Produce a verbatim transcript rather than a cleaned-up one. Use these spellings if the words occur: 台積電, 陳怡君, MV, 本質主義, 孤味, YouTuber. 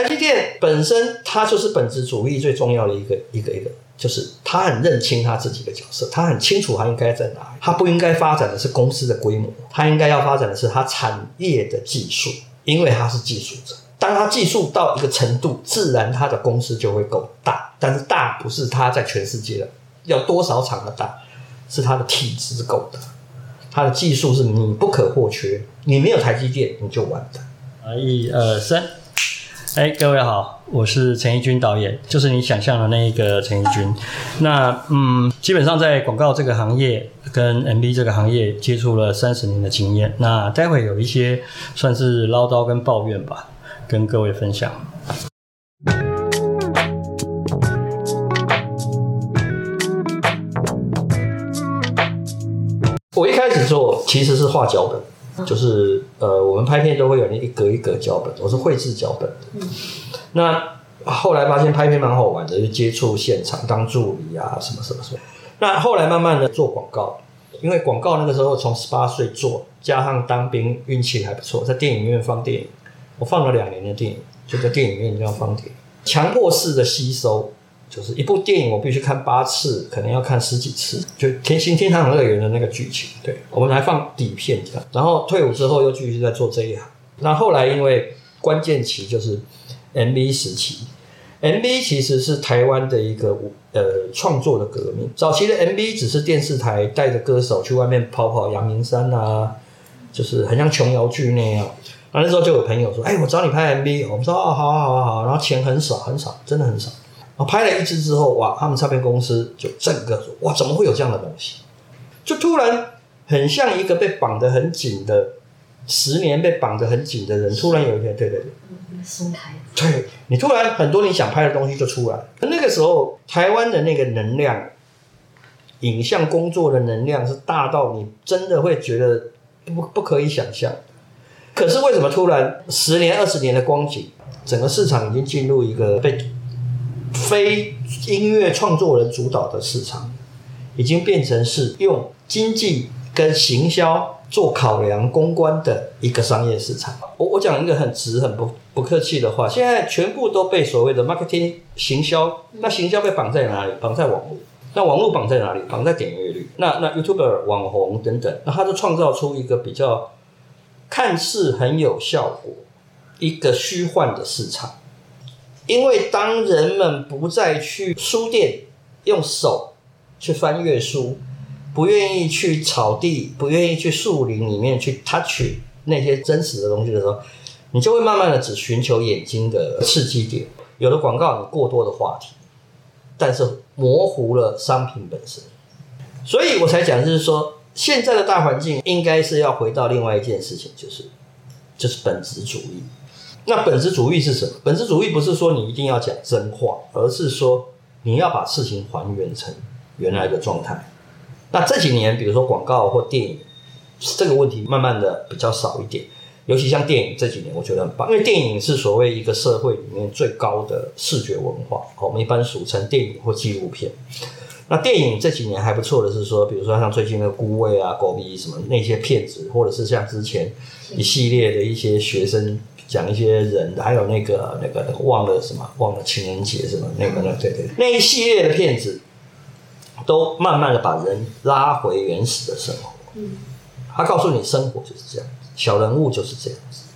台积电本身它就是本质主义最重要的一个一个一个，就是他很认清他自己的角色，他很清楚他应该在哪里，他不应该发展的是公司的规模，他应该要发展的是他产业的技术，因为他是技术者。当他技术到一个程度，自然他的公司就会够大，但是大不是他在全世界的要多少厂的大，是他的体制够大，他的技术是你不可或缺，你没有台积电你就完蛋。一二三，哎，各位好，我是陈怡君导演，就是你想象的那个陈怡君。那嗯，基本上在广告这个行业跟 M V 这个行业接触了三十年的经验，那待会有一些算是唠叨跟抱怨吧，跟各位分享。我一开始做其实是画脚本。就是呃，我们拍片都会有一格一格脚本，我是绘制脚本的、嗯、那后来发现拍片蛮好玩的，就接触现场当助理啊什么什么什么。那后来慢慢的做广告，因为广告那个时候从十八岁做，加上当兵运气还不错，在电影院放电影，我放了两年的电影，就在电影院这样放电影，强迫式的吸收，就是一部电影我必须看八次，可能要看十几次，就天星天堂乐园的那个剧情，对，我们来放底片这样。然后退伍之后又继续在做这一行。那后来因为关键期就是 M V 时期， M V 其实是台湾的一个呃创作的革命。早期的 M V 只是电视台带着歌手去外面跑跑阳明山啊，就是很像琼瑶剧那样。那时候就有朋友说，哎，我找你拍 M V， 我们说哦，好好好好，然后钱很少很少，真的很少。拍了一支之后，哇，他们唱片公司就整个说，哇，怎么会有这样的东西，就突然很像一个被绑得很紧的十年被绑得很紧的人，突然有一天，对对对，心态，对，你突然很多你想拍的东西就出来。那个时候台湾的那个能量，影像工作的能量是大到你真的会觉得 不, 不可以想象。可是为什么突然十年二十年的光景，整个市场已经进入一个被非音乐创作人主导的市场，已经变成是用经济跟行销做考量公关的一个商业市场。我我讲一个很直很不不客气的话，现在全部都被所谓的 marketing 行销，那行销被绑在哪里？绑在网络。那网络绑在哪里？绑在点阅率。那那 YouTuber 网红等等，那他就创造出一个比较看似很有效果，一个虚幻的市场。因为当人们不再去书店用手去翻阅书，不愿意去草地，不愿意去树林里面去 touch 那些真实的东西的时候，你就会慢慢的只寻求眼睛的刺激点。有的广告有过多的话题，但是模糊了商品本身。所以我才讲就是说，现在的大环境应该是要回到另外一件事情，就是就是本质主义。那本质主义是什么？本质主义不是说你一定要讲真话，而是说你要把事情还原成原来的状态。那这几年比如说广告或电影这个问题慢慢的比较少一点，尤其像电影这几年我觉得很棒，因为电影是所谓一个社会里面最高的视觉文化，我们一般俗称电影或纪录片。那电影这几年还不错的是说，比如说像最近的孤味啊、狗逼什么那些片子，或者是像之前一系列的一些学生讲一些人，还有那个那个忘了什么，忘了情人节什么那个那对对，那一系列的片子，都慢慢的把人拉回原始的生活。嗯，他告诉你生活就是这样，小人物就是这样子。